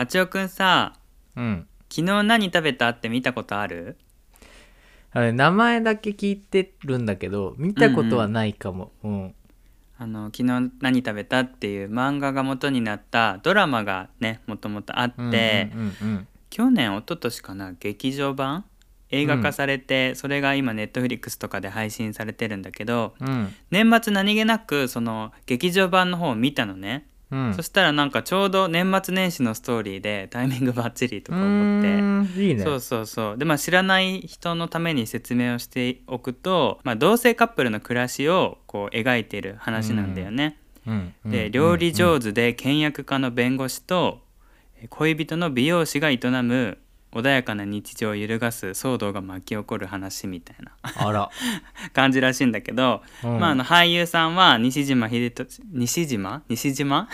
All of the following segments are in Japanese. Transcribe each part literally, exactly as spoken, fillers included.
あちおくんさ、うん、昨日何食べたって見たことある？あれ名前だけ聞いてるんだけど見たことはないかも、うんうんうん、あの昨日何食べたっていう漫画が元になったドラマがねもともとあって、うんうんうんうん、去年一昨年かな劇場版映画化されて、うん、それが今 Netflix とかで配信されてるんだけど、うん、年末何気なくその劇場版の方を見たのね、うん、そしたらなんかちょうど年末年始のストーリーでタイミングバッチリとか思ってうんいいねそうそうそうで、まあ、知らない人のために説明をしておくと、まあ、同性カップルの暮らしをこう描いている話なんだよね、うんうん、で料理上手で倹約家の弁護士と恋人の美容師が営む穏やかな日常を揺るがす騒動が巻き起こる話みたいなあら感じらしいんだけど、うんまあ、あの俳優さんは西島秀俊西島西島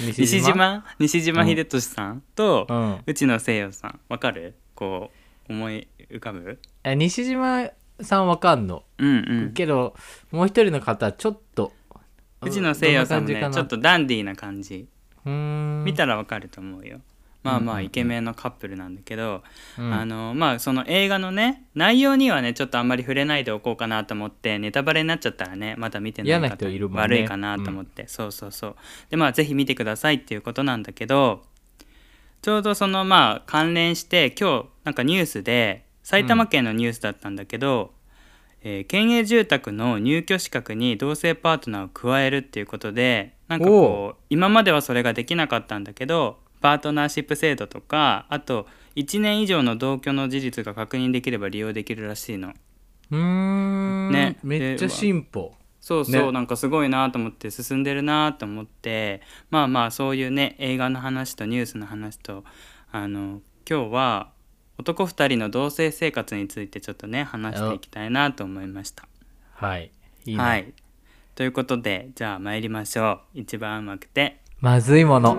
西島西島秀俊さんと、うん、内野聖陽さんわかる？こう思い浮かぶ？え西島さんわかんの、うんうん、けどもう一人の方ちょっと内野聖陽さんもねちょっとダンディーな感じうーん見たらわかると思うよまあまあイケメンのカップルなんだけど、うん、あのまあその映画のね内容にはねちょっとあんまり触れないでおこうかなと思ってネタバレになっちゃったらねまだ見てない方が悪いかなと思って、うん、そうそうそうでまあぜひ見てくださいっていうことなんだけどちょうどそのまあ関連して今日なんかニュースで埼玉県のニュースだったんだけど、うんえー、県営住宅の入居資格に同性パートナーを加えるっていうことでなんかこう今まではそれができなかったんだけどパートナーシップ制度とかあといちねん以上の同居の事実が確認できれば利用できるらしいのうーん、ね、めっちゃ進歩そうそう、ね、なんかすごいなと思って進んでるなと思ってまあまあそういうね映画の話とニュースの話とあの今日は男ふたりの同性生活についてちょっとね話していきたいなと思いましたはいいいね、はい、ということでじゃあ参りましょう一番うまくてまずいもの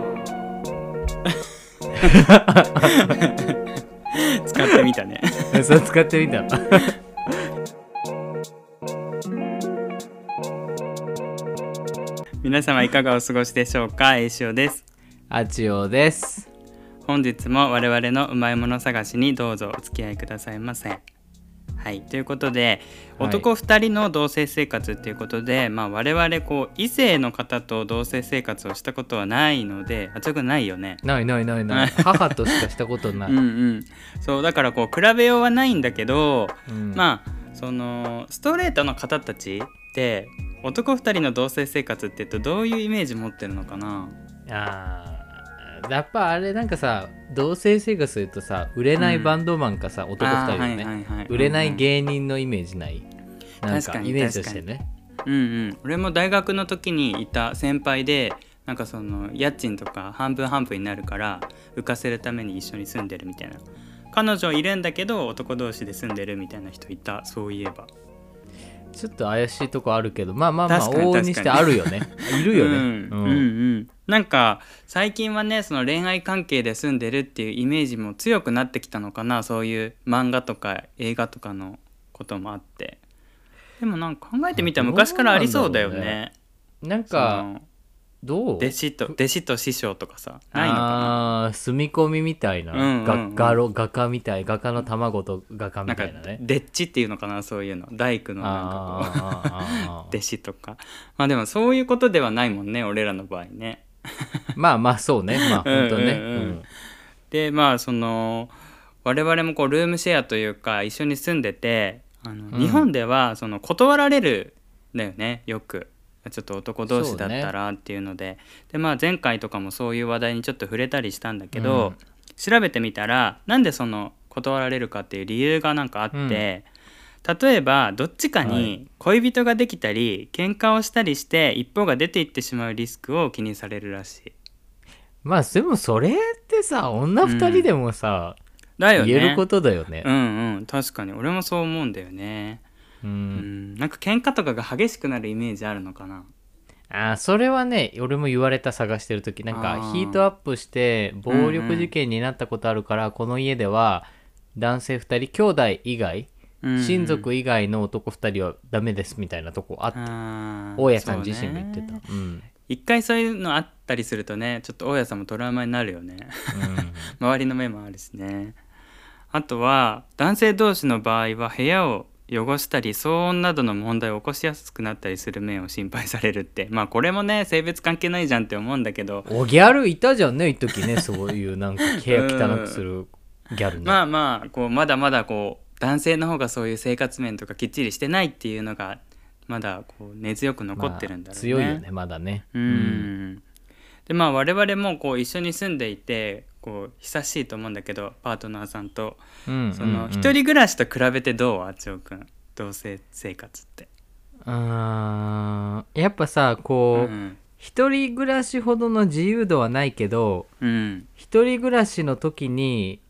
使ってみたねそう使ってみた皆様いかがお過ごしでしょうかえいしおですあちおです本日も我々のうまいもの探しにどうぞお付き合いくださいませはいということで男ふたりの同性生活ということで、はいまあ、我々こう異性の方と同性生活をしたことはないのであちょくないよねないないないない母としかしたことないうん、うん、そうだからこう比べようはないんだけど、うん、まあそのストレートの方たちって男ふたりの同性生活って言うとどういうイメージ持ってるのかなあやっぱあれなんかさ同性生活するとさ売れないバンドマンかさ、うん、男ふたりのね、はいはいはい、売れない芸人のイメージない、うん、なんかイメージとしてねうんうん俺も大学の時にいた先輩でなんかその家賃とか半分半分になるから浮かせるために一緒に住んでるみたいな彼女いるんだけど男同士で住んでるみたいな人いたそういえばちょっと怪しいとこあるけどまあまあまあ往々にしてあるよねいるよね、うんうんうんうん、なんか最近はねその恋愛関係で住んでるっていうイメージも強くなってきたのかなそういう漫画とか映画とかのこともあってでもなんか考えてみたら昔からありそうだよねなんかどう弟子と弟子と師匠とかさないのかなあ住み込みみたいな、うんうんうん、画, 画家みたい画家の卵と画家みたいなねでっちっていうのかなそういうの大工のなんかこう弟子とかまあでもそういうことではないもんね俺らの場合ねまあまあそうねまあ本当ねうんうん、うんうん、でまあその我々もこうルームシェアというか一緒に住んでてあの、うん、日本ではその断られるんだよねよくちょっと男同士だったらっていうので、 で、まあ、前回とかもそういう話題にちょっと触れたりしたんだけど、うん、調べてみたらなんでその断られるかっていう理由がなんかあって、うん、例えばどっちかに恋人ができたり、はい、喧嘩をしたりして一方が出ていってしまうリスクを気にされるらしいまあでもそれってさ女ふたりでもさ、うん、だよね、言えることだよねうんうん確かに俺もそう思うんだよねうんうん、なんか喧嘩とかが激しくなるイメージあるのかなあそれはね俺も言われた探してる時なんかヒートアップして暴力事件になったことあるから、うんうん、この家では男性ふたり兄弟以外、うんうん、親族以外の男ふたりはダメですみたいなとこあった、うん、大家さん自身も言ってた、うん、一回そういうのあったりするとねちょっと大家さんもトラウマになるよね、うん周りの目もあるしね。あとは男性同士の場合は部屋を汚したり騒音などの問題を起こしやすくなったりする面を心配されるって、まあこれもね性別関係ないじゃんって思うんだけど、おギャルいたじゃんね一時ねそういうなんか部屋汚くするギャルね。まあまあこうまだまだこう男性の方がそういう生活面とかきっちりしてないっていうのがまだこう根強く残ってるんだろうね、まあ、強いよねまだね。うん、うん、でまあ我々もこう一緒に住んでいてこう久しいと思うんだけどパートナーさんと、うんうんうん、その一人暮らしと比べてどうあちおくん同棲生活って。あやっぱさこう、うん、一人暮らしほどの自由度はないけど、うん、一人暮らしの時に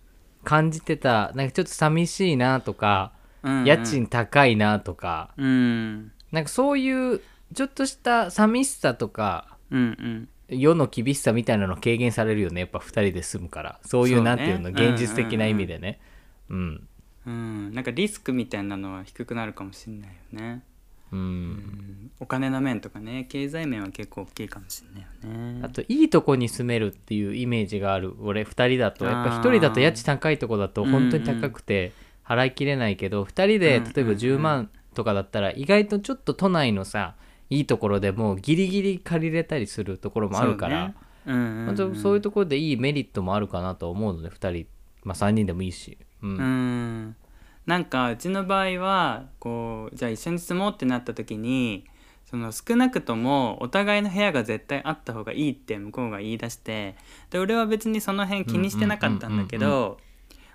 感じてたなんかちょっと寂しいなとか、うんうん、家賃高いなとか、うん、なんかそういうちょっとした寂しさとか、うんうん世の厳しさみたいなの軽減されるよねやっぱふたりで住むから、そういうなんていうの現実的な意味でね。うんなんかリスクみたいなのは低くなるかもしれないよね。うん、うん、お金の面とかね経済面は結構大きいかもしれないよね。あといいとこに住めるっていうイメージがある俺。ふたりだとやっぱひとりだと家賃高いとこだと本当に高くて払いきれないけど、うんうん、ふたりで例えばじゅうまんとかだったら意外とちょっと都内のさいいところでもうギリギリ借りれたりするところもあるからそうね、うんうんうんまあ、そういうところでいいメリットもあるかなと思うのでふたり、まあ、さんにんでもいいし、うん、うんなんかうちの場合はこうじゃあ一緒に住もうってなった時にその少なくともお互いの部屋が絶対あった方がいいって向こうが言い出して、で俺は別にその辺気にしてなかったんだけど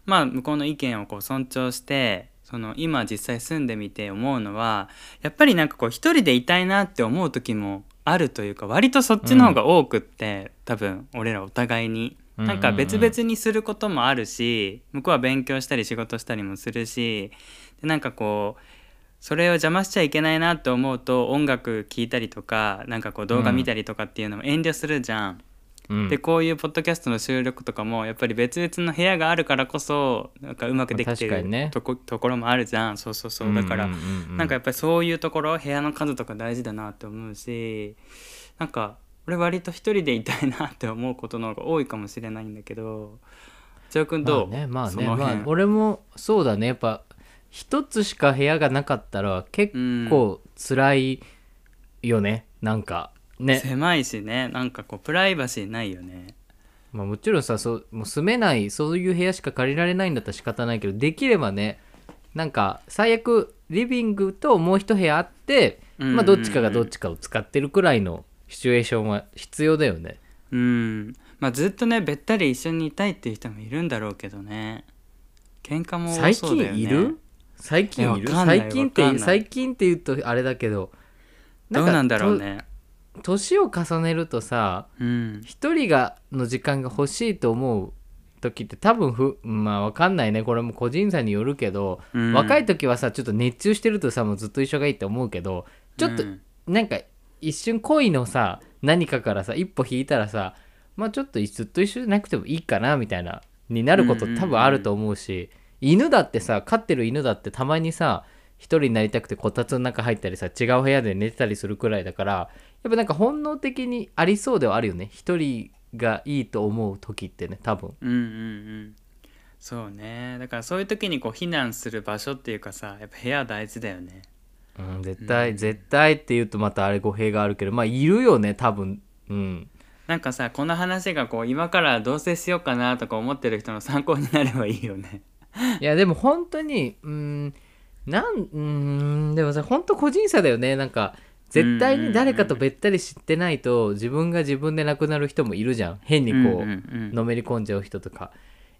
まあ向こうの意見をこう尊重してその今実際住んでみて思うのはやっぱりなんかこう一人でいたいなって思う時もあるというか割とそっちの方が多くって、うん、多分俺らお互いになんか別々にすることもあるし、うんうんうん、向こうは勉強したり仕事したりもするしでなんかこうそれを邪魔しちゃいけないなって思うと音楽聴いたりとかなんかこう動画見たりとかっていうのも遠慮するじゃん、うんでこういうポッドキャストの収録とかもやっぱり別々の部屋があるからこそなんかうまくできてる、ね、と, こところもあるじゃん。そうそうそうだから、うんうんうんうん、なんかやっぱりそういうところ部屋の数とか大事だなって思うしなんか俺割と一人でいたいなって思うことの方が多いかもしれないんだけど千代君どう、まあねまあねまあ、俺もそうだねやっぱ一つしか部屋がなかったら結構辛いよね、うん、なんかね、狭いしねなんかこうプライバシーないよね、まあ、もちろんさそうもう住めないそういう部屋しか借りられないんだったら仕方ないけどできればねなんか最悪リビングともう一部屋あって、うんうんうんまあ、どっちかがどっちかを使ってるくらいのシチュエーションは必要だよね。うん、まあ、ずっとねべったり一緒にいたいっていう人もいるんだろうけどね喧嘩も多そうだよね。最近いる最近いるい最近って最近って言うとあれだけどなんかどうなんだろうね年を重ねるとさ、うん、一人がの時間が欲しいと思う時って多分ふまあ分かんないねこれも個人差によるけど、うん、若い時はさちょっと熱中してるとさもうずっと一緒がいいって思うけどちょっとなんか一瞬恋のさ何かからさ一歩引いたらさまあちょっとずっと一緒じゃなくてもいいかなみたいなになること多分あると思うし、うんうんうん、犬だってさ飼ってる犬だってたまにさ一人になりたくてこたつの中入ったりさ違う部屋で寝てたりするくらいだからやっぱなんか本能的にありそうではあるよね一人がいいと思う時ってね多分、うんうんうん、そうねだからそういう時にこう避難する場所っていうかさやっぱ部屋大事だよね、うん、絶対、うん、絶対って言うとまたあれ語弊があるけどまあいるよね多分うんなんかさこの話がこう今から同棲しようかなとか思ってる人の参考になればいいよねいやでも本当にうーんなんうーんでもさ本当個人差だよねなんか絶対に誰かとべったり知ってないと自分が自分で亡くなる人もいるじゃん変にこう、うんうんうん、のめり込んじゃう人とか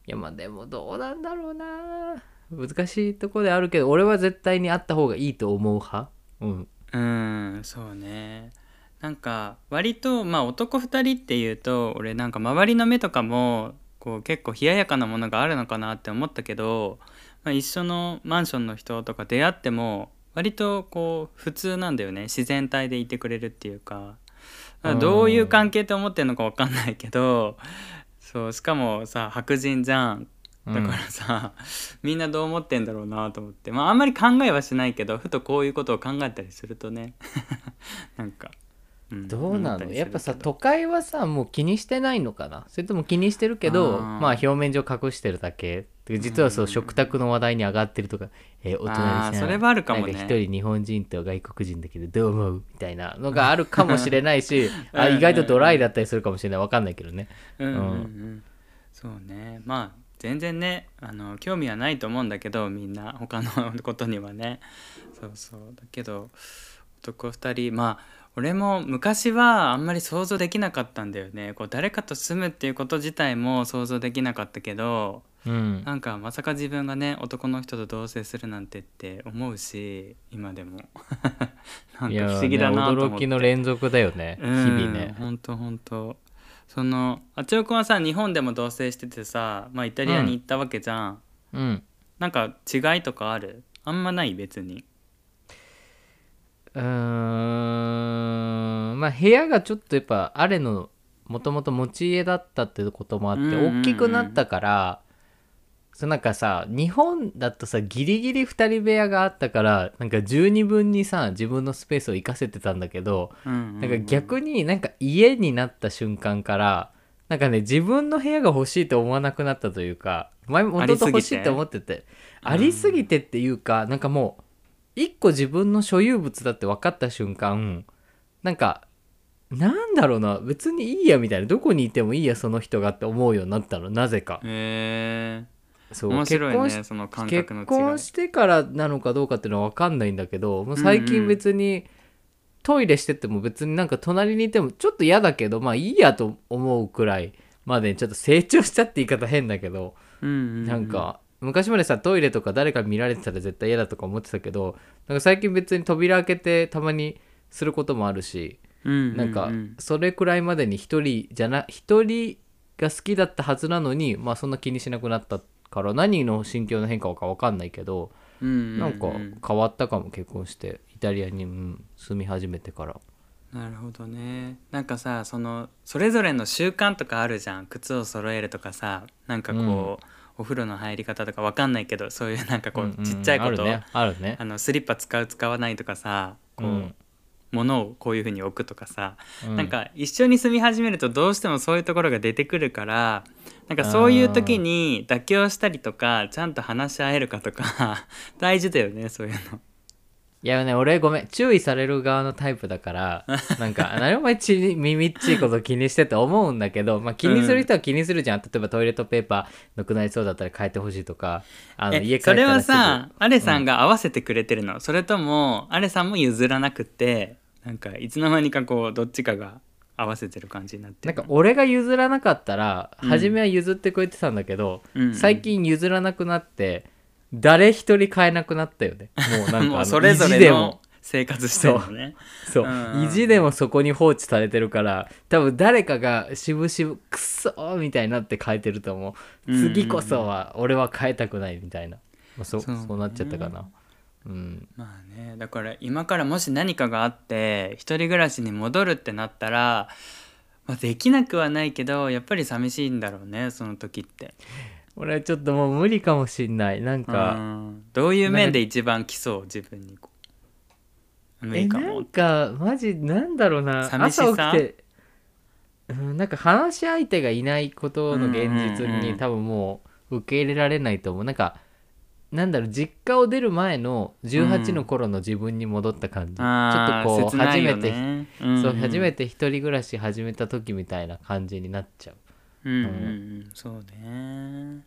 いやまあでもどうなんだろうな難しいとこであるけど俺は絶対に会った方がいいと思う派うん、うん、そうねなんか割とまあ男ふたりっていうと俺なんか周りの目とかもこう結構冷ややかなものがあるのかなって思ったけどまあ、一緒のマンションの人とか出会っても割とこう普通なんだよね自然体でいてくれるっていうかどういう関係って思ってるのか分かんないけどそうしかもさ白人じゃんだからさ、うん、みんなどう思ってんだろうなと思って、まあ、あんまり考えはしないけどふとこういうことを考えたりするとねなんかうん、どうなの、やっぱさ都会はさもう気にしてないのかな、それとも気にしてるけどまあ表面上隠してるだけ、実はそう、うん、食卓の話題に上がってるとか、えー、お隣さんそれはあるかもね、一人日本人と外国人だけどどう思うみたいなのがあるかもしれないしうん、あ意外とドライだったりするかもしれない、分かんないけどね、うんうんうんうん、そうね、まあ全然ねあの興味はないと思うんだけどみんな他のことにはね、そうそうだけど男ふたり、まあ俺も昔はあんまり想像できなかったんだよね、こう誰かと住むっていうこと自体も想像できなかったけど、うん、なんかまさか自分がね男の人と同棲するなんてって思うし今でもなんか不思議だなと思って、ね、驚きの連続だよね、うん、日々ね、ほんとほんと。そのあちおくんはさ日本でも同棲しててさ、まあ、イタリアに行ったわけじゃん、うんうん、なんか違いとかある？あんまない別に。うーん、まあ部屋がちょっとやっぱあれのもともと持ち家だったっていうこともあって大きくなったから、そなんかさ日本だとさギリギリふたり部屋があったからなんか十二分にさ自分のスペースを生かせてたんだけど、うんうんうん、なんか逆になんか家になった瞬間からなんかね自分の部屋が欲しいと思わなくなったというか、前も弟欲しいと思っててありすぎてっていうか、うん、なんかもう一個自分の所有物だって分かった瞬間なんかなんだろうな別にいいやみたいな、どこにいてもいいやその人がって思うようになったのなぜか。へー、そう面白いねその感覚の違い。結婚してからなのかどうかっていうのは分かんないんだけど、もう最近別に、うんうん、トイレしてても別になんか隣にいてもちょっと嫌だけどまあいいやと思うくらいまでちょっと成長したって言い方変だけど、うんうんうん、なんか昔までさトイレとか誰か見られてたら絶対嫌だとか思ってたけど、なんか最近別に扉開けてたまにすることもあるし、うんうんうん、なんかそれくらいまでに一人じゃな一人が好きだったはずなのに、まあそんな気にしなくなったから何の心境の変化か分かんないけど、うんうんうん、なんか変わったかも結婚してイタリアに、うん、住み始めてから。なるほどね。なんかさそのそれぞれの習慣とかあるじゃん、靴を揃えるとかさ、なんかこう、うんお風呂の入り方とか分かんないけど、そういうなんかこうちっちゃいこと、うんうん、あるね、あるね、あのスリッパ使う使わないとかさ、こう、うん、物をこういう風に置くとかさ、うん、なんか一緒に住み始めるとどうしてもそういうところが出てくるから、なんかそういう時に妥協したりとかちゃんと話し合えるかとか大事だよねそういうの。いやね、俺ごめん注意される側のタイプだからなんか何お前ち耳っちいこと気にしてって思うんだけど、まあ、気にする人は気にするじゃん、うん、例えばトイレットペーパーなくなりそうだったら変えてほしいとか、あの家帰ったらそれはさ、うん、アレさんが合わせてくれてるの、それともアレさんも譲らなくてなんかいつの間にかこうどっちかが合わせてる感じになってる。なんか俺が譲らなかったら、うん、初めは譲ってくれてたんだけど、うんうん、最近譲らなくなって誰一人変えなくなったよね。もうなんかそれぞれの生活してるのね。そう、そう、意地でもそこに放置されてるから、多分誰かがしぶしぶクソーみたいになって変えてると思う。次こそは俺は変えたくないみたいな。まあ、そ、そうね、そうなっちゃったかな。うん。まあね、だから今からもし何かがあって一人暮らしに戻るってなったら、まあ、できなくはないけどやっぱり寂しいんだろうねその時って。俺はちょっともう無理かもしんない。なんかうんどういう面で一番来そう自分にこう無理かもって。えなんかマジなんだろうな、寂しさ朝起きて、うん、なんか話し相手がいないことの現実に多分もう受け入れられないと思う、うんうんうん、なんかなんだろう実家を出る前のじゅうはちの頃の自分に戻った感じ、うん、ちょっとこう初めて、うんうん、そう初めて一人暮らし始めた時みたいな感じになっちゃう。うんうんうん、そうね、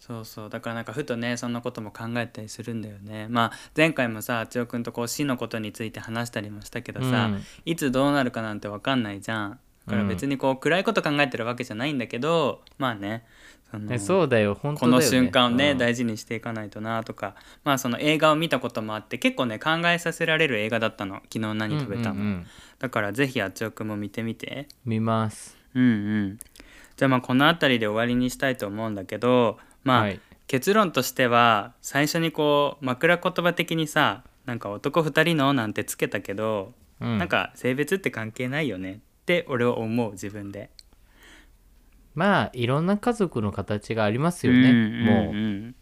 そうそうだからなんかふとねそんなことも考えたりするんだよね。まあ前回もさあちおくんとこう死のことについて話したりもしたけどさ、うん、いつどうなるかなんて分かんないじゃん。だから別にこう暗いこと考えてるわけじゃないんだけど、うん、まあねそのそうだよ本当だよね、この瞬間をね、うん、大事にしていかないとなとか、まあその映画を見たこともあって結構ね考えさせられる映画だったの。昨日何食べたの、うんうんうん、だからぜひあちおくんも見てみて。見ます。うんうんじゃあまあこの辺りで終わりにしたいと思うんだけど、まあはい、結論としては最初にこう枕言葉的にさなんか男ふたりのなんてつけたけど、うん、なんか性別って関係ないよねって俺は思う自分で。まあいろんな家族の形がありますよね、うんうんうん、もう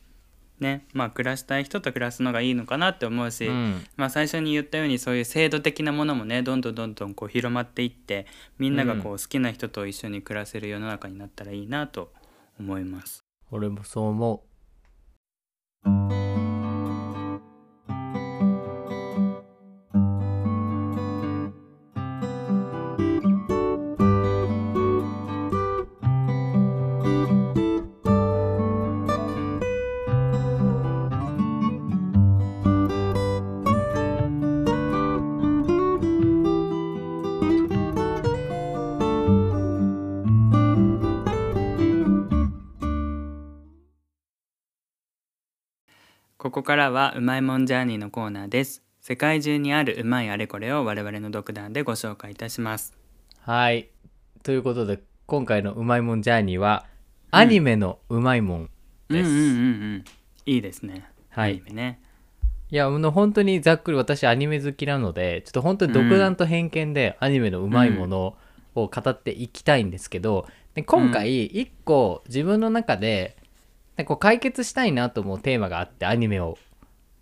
ね、まあ、暮らしたい人と暮らすのがいいのかなって思うし、うんまあ、最初に言ったようにそういう制度的なものもねどんどんどんどんこう広まっていってみんながこう好きな人と一緒に暮らせる世の中になったらいいなと思います、うん、俺もそう思う。ここからはうまいもんジャーニーのコーナーです。世界中にあるうまいあれこれを我々の独断でご紹介いたします。はい。ということで今回のうまいもんジャーニーは、うん、アニメのうまいもんです。うんうんうんうん。いいですね。はい。アニメね。いやもう本当にざっくり私アニメ好きなのでちょっと本当に独断と偏見でアニメのうまいものを語っていきたいんですけど、で今回一個自分の中でこう解決したいなと思うテーマがあって、アニメを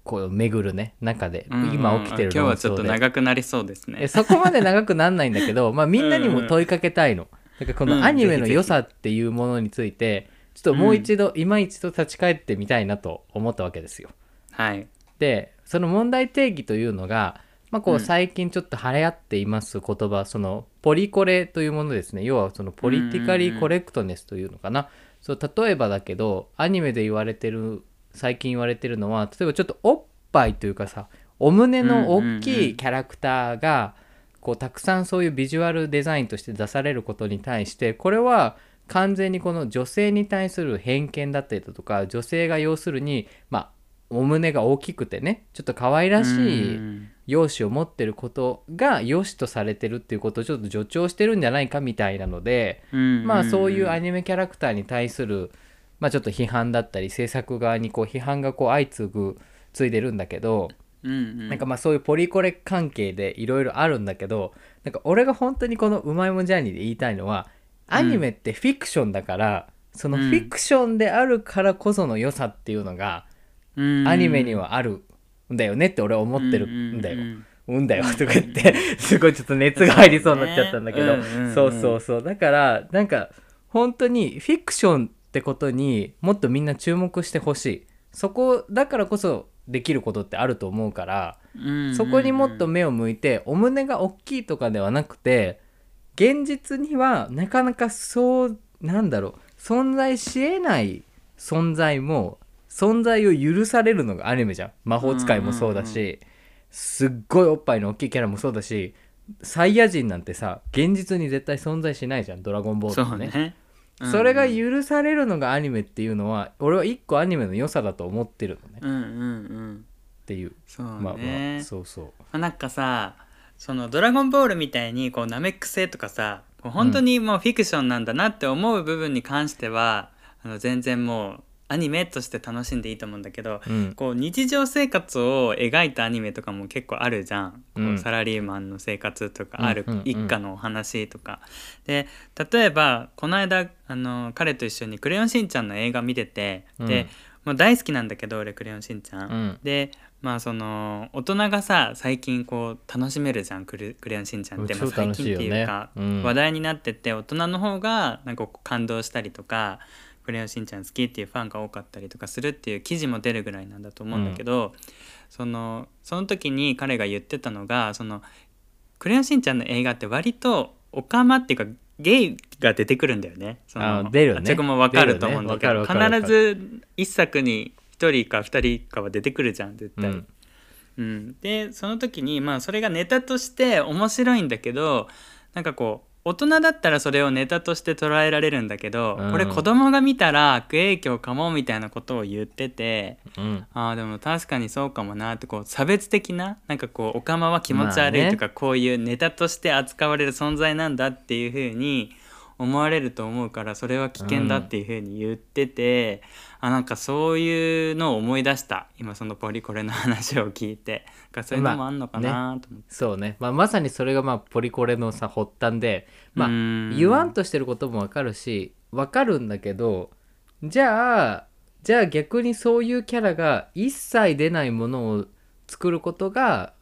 こう巡るね中で、うんうん、今起きてるので今日はちょっと長くなりそうですね。そこまで長くなんないんだけど、まあ、みんなにも問いかけたいのだから、このアニメの良さっていうものについて、うん、ちょっともう一度、うん、今一度立ち返ってみたいなと思ったわけですよ、はい、でその問題定義というのが、まあ、こう最近ちょっと流行っています言葉、うん、そのポリコレというものですね。要はそのポリティカリーコレクトネスというのかな、うんうんうん、そう例えばだけどアニメで言われてる最近言われてるのは、例えばちょっとおっぱいというかさ、お胸の大きいキャラクターがこうたくさんそういうビジュアルデザインとして出されることに対して、これは完全にこの女性に対する偏見だったりだとか、女性が要するにまあお胸が大きくてねちょっと可愛らしい容姿を持ってることが良しとされてるっていうことをちょっと助長してるんじゃないかみたいなので、うんうんうん、まあそういうアニメキャラクターに対する、まあ、ちょっと批判だったり制作側にこう批判がこう相次ぐついでるんだけど、うんうん、なんかまあそういうポリコレ関係でいろいろあるんだけど、なんか俺が本当にこのうまいもんジャーニーで言いたいのは、アニメってフィクションだから、うん、そのフィクションであるからこその良さっていうのがアニメにはあるんだよねって俺は思ってるんだよ、うんうんだよとか言ってすごいちょっと熱が入りそうになっちゃったんだけど、そうそうそう、だからなんか本当にフィクションってことにもっとみんな注目してほしい。そこだからこそできることってあると思うから、そこにもっと目を向いて、お胸が大きいとかではなくて、現実にはなかなかそうなんだろう存在しえない存在も存在を許されるのがアニメじゃん。魔法使いもそうだし、うんうんうん、すっごいおっぱいの大きいキャラもそうだし、サイヤ人なんてさ現実に絶対存在しないじゃん。ドラゴンボールとかね、そうね、うんうん、それが許されるのがアニメっていうのは俺は一個アニメの良さだと思ってるのね、うんうんうん、っていう、そうね、まあまあそうそう、まあ、なんかさそのドラゴンボールみたいにこうナメック星とかさ本当にもうフィクションなんだなって思う部分に関しては、うん、あの全然もうアニメとして楽しんでいいと思うんだけど、うん、こう日常生活を描いたアニメとかも結構あるじゃん、うん、こうサラリーマンの生活とか、うん、ある一家のお話とか、うんうん、で例えばこの間あの彼と一緒にクレヨンしんちゃんの映画見てて、で、うん、もう大好きなんだけど俺クレヨンしんちゃん、うん、でまあその大人がさ最近こう楽しめるじゃんクレヨンしんちゃんって、まあ、最近っていうか、うん、話題になってて大人の方がなんか感動したりとかクレヨンしんちゃん好きっていうファンが多かったりとかするっていう記事も出るぐらいなんだと思うんだけど、うん、そのその時に彼が言ってたのが、そのクレヨンしんちゃんの映画って割とオカマっていうかゲイが出てくるんだよね。そのあ出るね。あちこも分かると思うんだけど、ね、必ず一作に一人か二人かは出てくるじゃん絶対、うんうん、でその時にまあそれがネタとして面白いんだけど、なんかこう大人だったらそれをネタとして捉えられるんだけど、うん、これ子供が見たら悪影響かもみたいなことを言ってて、うん、あでも確かにそうかもなって、こう差別的ななんかこうオカマは気持ち悪いとか、まあね、こういうネタとして扱われる存在なんだっていう風に思われると思うからそれは危険だっていう風に言ってて、うん、あなんかそういうのを思い出した今そのポリコレの話を聞いて、かそういうのもあんのかなと思って、まあね、そうね、まあ、まさにそれがまあポリコレのさ発端で、まあ、言わんとしてることも分かるし分かるんだけど、じゃあじゃあ逆にそういうキャラが一切出ないものを作ることが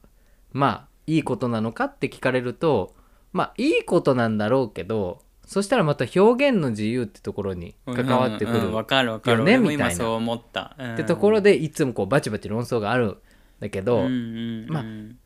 まあいいことなのかって聞かれると、まあいいことなんだろうけど、そしたらまた表現の自由ってところに関わってくるよね、うんうん、わかるわかる、俺も今そう思った、うん、ってところでいつもこうバチバチ論争があるんだけど、うんうんうん、まあ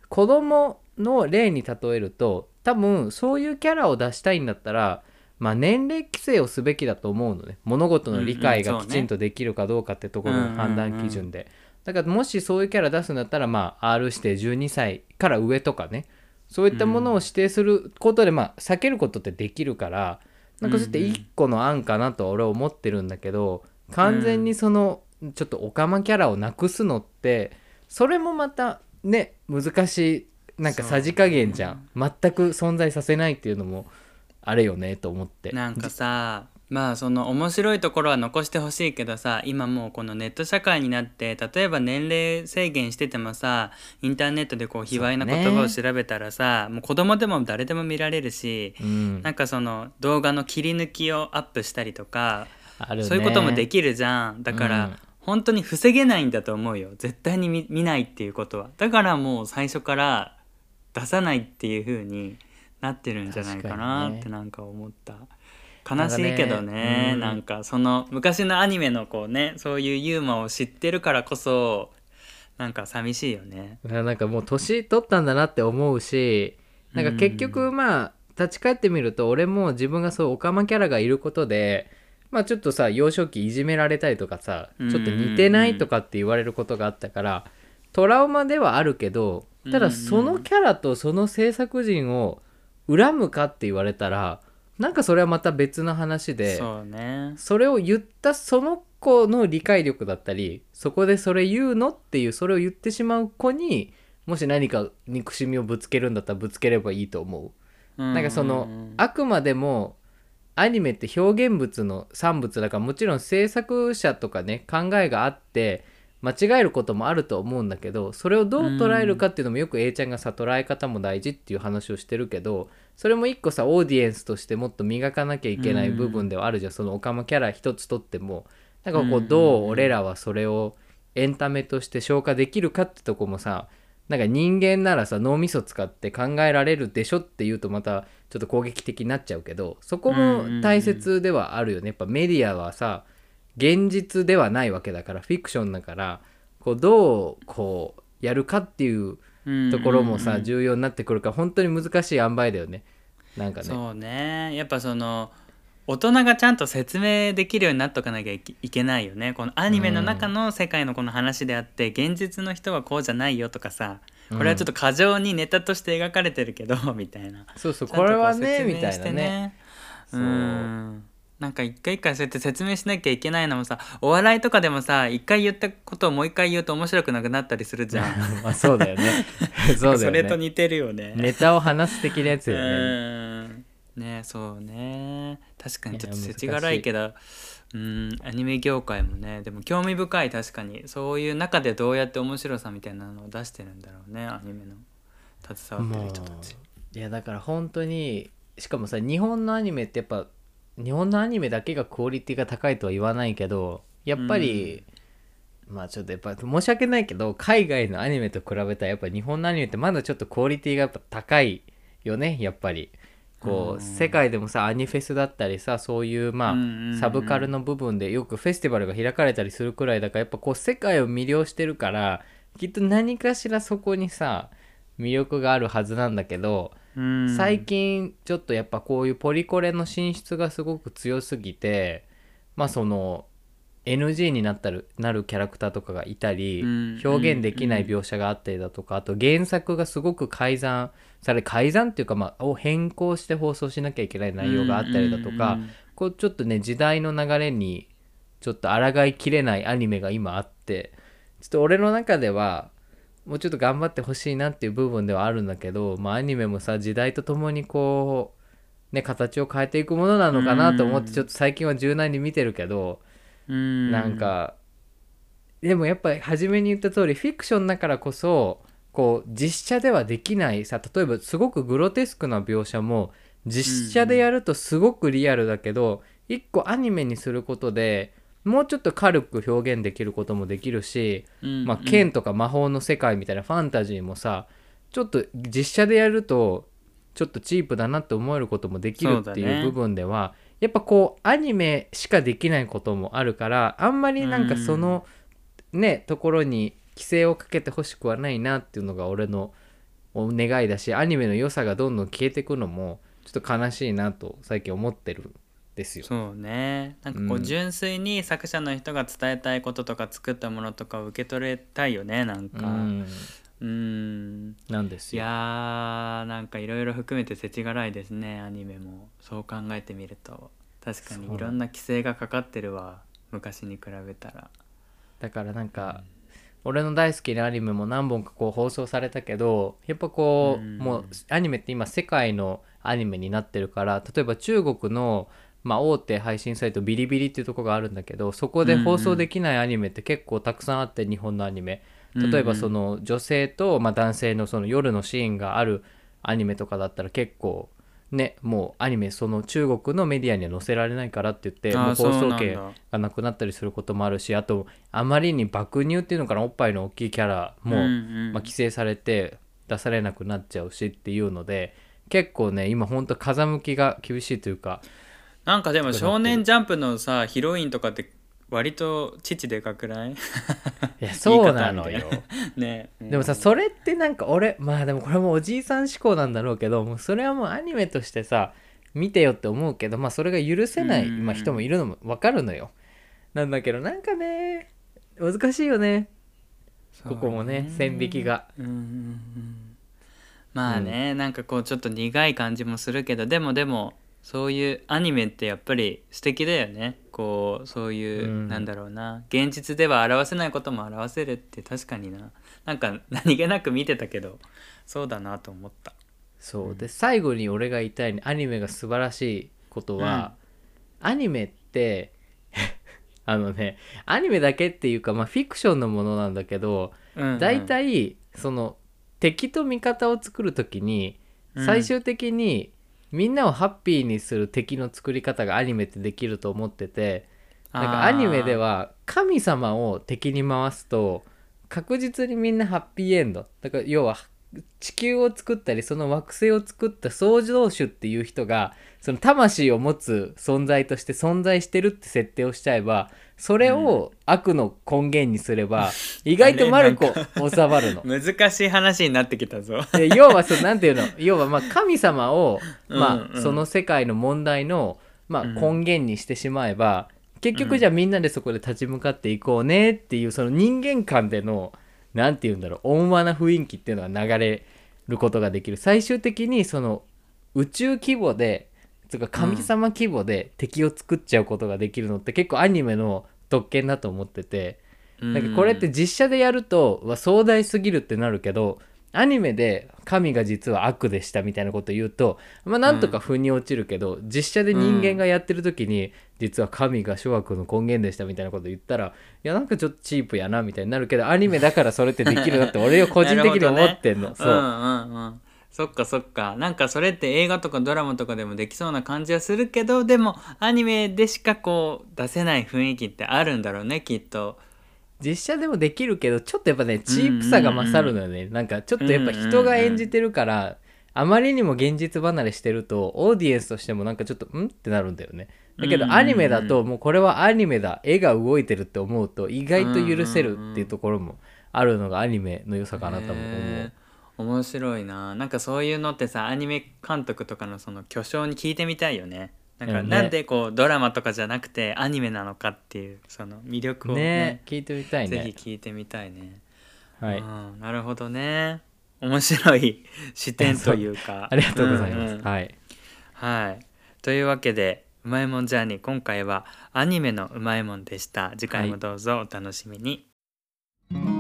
子供の例に例えると多分そういうキャラを出したいんだったら、まあ、年齢規制をすべきだと思うのね、物事の理解がきちんとできるかどうかってところの判断基準で、うんうんうん、だからもしそういうキャラ出すんだったら、まあ、R 指定じゅうにさいから上とかね、そういったものを指定することで、うん、まあ避けることってできるから、なんかそういった一個の案かなと俺は思ってるんだけど、うん、完全にそのちょっとオカマキャラをなくすのってそれもまたね難しい、なんかさじ加減じゃん、うん、全く存在させないっていうのもあれよねと思って、なんかさまあその面白いところは残してほしいけどさ、今もうこのネット社会になって、例えば年齢制限しててもさ、インターネットでこう卑猥な言葉を調べたらさ、ね、もう子供でも誰でも見られるし、うん、なんかその動画の切り抜きをアップしたりとか、ね、そういうこともできるじゃん。だから、うん、本当に防げないんだと思うよ、絶対に 見, 見ないっていうことは。だからもう最初から出さないっていう風になってるんじゃないかなってなんか思った。悲しいけど ね, ね、うん、なんかその昔のアニメのこうね、そういうユーモアを知ってるからこそなんか寂しいよね。なんかもう年取ったんだなって思うし、なんか結局まあ立ち返ってみると、俺も自分がそうオカマキャラがいることで、まあちょっとさ幼少期いじめられたりとかさ、ちょっと似てないとかって言われることがあったから、トラウマではあるけど、ただそのキャラとその制作陣を恨むかって言われたら、なんかそれはまた別の話で、 そうね、それを言ったその子の理解力だったり、そこでそれ言うのっていう、それを言ってしまう子にもし何か憎しみをぶつけるんだったらぶつければいいと思う。なんかそのあくまでもアニメって表現物の産物だから、もちろん制作者とかね考えがあって間違えることもあると思うんだけど、それをどう捉えるかっていうのもよく A ちゃんがさ、捉え方も大事っていう話をしてるけど、それも一個さオーディエンスとしてもっと磨かなきゃいけない部分ではあるじゃん、うん、そのオカマキャラ一つとってもなんかこう、どう俺らはそれをエンタメとして消化できるかってとこもさ、なんか人間ならさ脳みそ使って考えられるでしょっていうとまたちょっと攻撃的になっちゃうけど、そこも大切ではあるよね。やっぱメディアはさ現実ではないわけだから、フィクションだから、こうどうこうやるかっていうところもさ、うんうんうん、重要になってくるから、本当に難しい塩梅だよね。なんかね、そうね、やっぱその大人がちゃんと説明できるようになっとかなきゃいけないよね。このアニメの中の世界のこの話であって、うん、現実の人はこうじゃないよとかさ、これはちょっと過剰にネタとして描かれてるけどみたいな、そうそう、これはねみたいなね、そう、うんなんか一回一回そうやって説明しなきゃいけないのもさ、お笑いとかでもさ、一回言ったことをもう一回言うと面白くなくなったりするじゃんあ、そうだよねそうだよね、それと似てるよね、ネタを話す的なやつよね、うんね、そうね、確かにちょっと世知辛いけど、うん、アニメ業界もね、でも興味深い、確かにそういう中でどうやって面白さみたいなのを出してるんだろうね、アニメの携わってる人たち。いやだから本当に、しかもさ日本のアニメってやっぱ日本のアニメだけがクオリティが高いとは言わないけど、やっぱり、うん、まあちょっとやっぱ申し訳ないけど、海外のアニメと比べたらやっぱ日本のアニメってまだちょっとクオリティがやっぱ高いよね。やっぱりこう、うん、世界でもさアニフェスだったりさ、そういうまあ、うんうんうん、サブカルの部分でよくフェスティバルが開かれたりするくらいだから、やっぱこう世界を魅了してるから、きっと何かしらそこにさ魅力があるはずなんだけど、うん、最近ちょっとやっぱこういうポリコレの進出がすごく強すぎて、まあその エヌジー になったる、なるキャラクターとかがいたり、うん、表現できない描写があったりだとか、うん、あと原作がすごく改ざんされ、改ざんっていうかまあを変更して放送しなきゃいけない内容があったりだとか、うん、こうちょっとね時代の流れにちょっと抗いきれないアニメが今あって、ちょっと俺の中ではもうちょっと頑張ってほしいなっていう部分ではあるんだけど、まあアニメもさ時代とともにこうね形を変えていくものなのかなと思って、ちょっと最近は柔軟に見てるけど、うーんなんかでもやっぱり初めに言った通りフィクションだからこそ、こう実写ではできないさ、例えばすごくグロテスクな描写も実写でやるとすごくリアルだけど、一個アニメにすることでもうちょっと軽く表現できることもできるし、うんうん、まあ、剣とか魔法の世界みたいなファンタジーもさ、ちょっと実写でやるとちょっとチープだなって思えることもできるっていう部分では、ね、やっぱこうアニメしかできないこともあるから、あんまりなんかその、うん、ね、ところに規制をかけてほしくはないなっていうのが俺のお願いだし、アニメの良さがどんどん消えていくのもちょっと悲しいなと最近思ってるですよ。そうね、なんかこう純粋に作者の人が伝えたいこととか作ったものとかを受け取れたいよね、なんか、うんうーんなんですよ。いやー、なんかいろいろ含めて世知辛いですね、アニメも。そう考えてみると確かにいろんな規制がかかってるわ、昔に比べたら。だからなんか、うん、俺の大好きなアニメも何本かこう放送されたけど、やっぱこう、うん、もうアニメって今世界のアニメになってるから、例えば中国の、まあ、大手配信サイトビリビリっていうところがあるんだけど、そこで放送できないアニメって結構たくさんあって、うんうん、日本のアニメ、例えばその女性と、まあ、男性のその夜のシーンがあるアニメとかだったら結構ね、もうアニメその中国のメディアには載せられないからって言って、もう放送権がなくなったりすることもあるし、あとあまりに爆乳っていうのかな、おっぱいの大きいキャラも、うんうん、まあ、規制されて出されなくなっちゃうしっていうので、結構ね今ほんと風向きが厳しいというか。なんかでも少年ジャンプのさ、ヒロインとかって割と父でかくない？ いや、そうなのよね、うん、でもさ、それってなんか俺、まあでもこれもおじいさん思考なんだろうけど、もうそれはもうアニメとしてさ見てよって思うけど、まあそれが許せない、まあ、人もいるのも分かるのよ。なんだけどなんかね難しいよね、ここもね線引きが。うんうん、まあね、うん、なんかこうちょっと苦い感じもするけど、でもでもそういうアニメってやっぱり素敵だよね。こうそういう、うん、なんだろうな、現実では表せないことも表せるって確かにな、なんか何気なく見てたけどそうだなと思った。そうで、うん、最後に俺が言いたい、ね、アニメが素晴らしいことは、うん、アニメってあのね、アニメだけっていうか、まあ、フィクションのものなんだけど、うんうん、だいたいその敵と味方を作るときに最終的に、うん、みんなをハッピーにする敵の作り方がアニメってできると思ってて、なんかアニメでは神様を敵に回すと確実にみんなハッピーエンドだから、要は地球を作ったりその惑星を作った創造主っていう人がその魂を持つ存在として存在してるって設定をしちゃえば、それを悪の根源にすれば意外と丸く収まるの。難しい話になってきたぞ要はそう、なんていうの、要はまあ神様を、まあその世界の問題のまあ根源にしてしまえば、結局じゃあみんなでそこで立ち向かっていこうねっていう、その人間間でのなんていうんだろう、温和な雰囲気っていうのが流れることができる。最終的にその宇宙規模でとか神様規模で敵を作っちゃうことができるのって結構アニメの特権だと思ってて、なんかこれって実写でやるとは壮大すぎるってなるけど、アニメで神が実は悪でしたみたいなこと言うと、まあなんとか腑に落ちるけど、実写で人間がやってる時に実は神が諸悪の根源でしたみたいなこと言ったら、いやなんかちょっとチープやなみたいになるけど、アニメだからそれってできるなって俺は個人的に思ってんの。そう、うんうんうん、そっかそっか。なんかそれって映画とかドラマとかでもできそうな感じはするけど、でもアニメでしかこう出せない雰囲気ってあるんだろうね、きっと。実写でもできるけど、ちょっとやっぱねチープさが勝るのよね、うんうんうん、なんかちょっとやっぱ人が演じてるから、うんうんうん、あまりにも現実離れしてるとオーディエンスとしてもなんかちょっとんってなるんだよね。だけどアニメだともうこれはアニメだ、絵が動いてるって思うと意外と許せるっていうところもあるのがアニメの良さかなと思う、えー、面白いな。なんかそういうのってさ、アニメ監督とかのその巨匠に聞いてみたいよね。なんかなんでこうドラマとかじゃなくてアニメなのかっていうその魅力を ね, ね聞いてみたいね。ぜひ聞いてみたいね。はい、うん、なるほどね。面白い視点というか。ありがとうございます。うんうん、はい、はい、というわけでうまいもんジャーニー、今回はアニメのうまいもんでした。次回もどうぞお楽しみに。はい、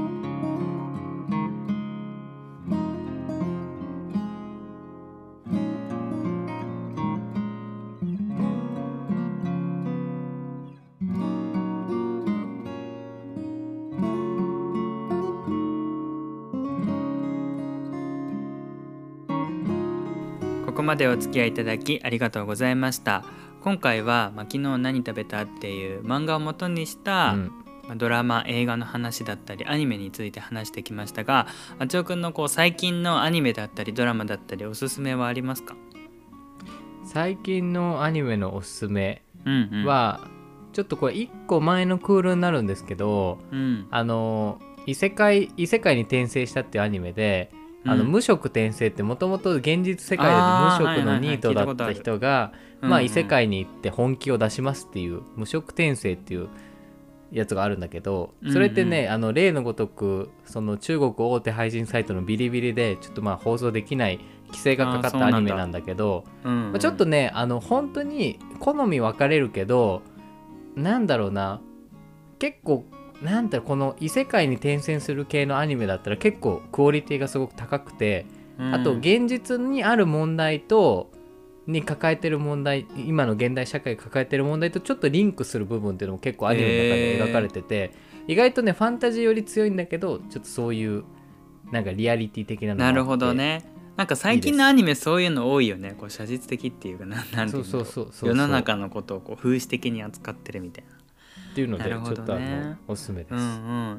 ここまでお付き合いいただきありがとうございました。今回は、まあ、昨日何食べたっていう漫画を元にした、うんまあ、ドラマ映画の話だったりアニメについて話してきましたが、あちおくんのこう最近のアニメだったりドラマだったりおすすめはありますか？最近のアニメのおすすめは、うんうん、ちょっとこれいっこまえのクールになるんですけど、うん、あの異世界、異世界に転生したっていうアニメで、あの無職転生ってもともと現実世界だと無職のニートだった人がまあ異世界に行って本気を出しますっていう無職転生っていうやつがあるんだけど、それってね、あの例のごとくその中国大手配信サイトのビリビリでちょっとまあ放送できない規制がかかったアニメなんだけど、まあちょっとね、あの本当に好み分かれるけど、なんだろうな、結構なんだろう、この異世界に転生する系のアニメだったら結構クオリティがすごく高くて、うん、あと現実にある問題とに抱えてる問題、今の現代社会が抱えてる問題とちょっとリンクする部分っていうのも結構アニメの中で描かれてて、えー、意外とねファンタジーより強いんだけど、ちょっとそういうなんかリアリティ的なのがあって。なるほどね。なんか最近のアニメそういうの多いよね。こう写実的っていうか、なんなんていうの、世の中のことをこう風刺的に扱ってるみたいな。っていうので、ね、ちょっとあのおすすめです、うんう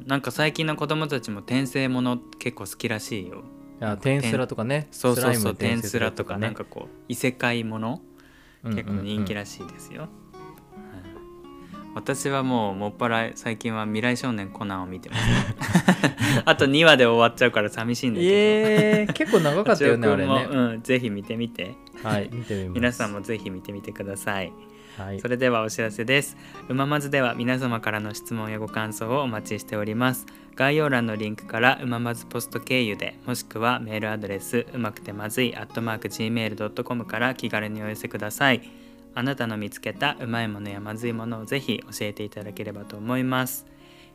ん、なんか最近の子供たちも転生もの結構好きらしいよ。あ、転スラとかね。そうそうそう、転スラとかなんかこう異世界もの、うんうんうん、結構人気らしいですよ、うん、私はもうもっぱら最近は未来少年コナンを見てますあとにわで終わっちゃうから寂しいんだけど、えー、結構長かったよねあれね、うん、ぜひ見てみて、はい、見てみます皆さんもぜひ見てみてください。それではお知らせです。うままずでは皆様からの質問やご感想をお待ちしております。概要欄のリンクからうままずポスト経由で、もしくはメールアドレスうまくてまずい アットマークジーメールドットコム から気軽にお寄せください。あなたの見つけたうまいものやまずいものをぜひ教えていただければと思います。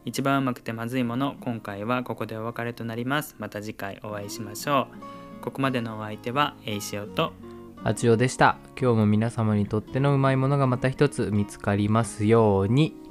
一番うまくてまずいもの、今回はここでお別れとなります。また次回お会いしましょう。ここまでのお相手はえいしおとあちおでした。今日も皆様にとってのうまいものがまた一つ見つかりますように。